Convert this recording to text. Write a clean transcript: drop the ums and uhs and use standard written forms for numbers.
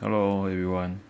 Hello everyone.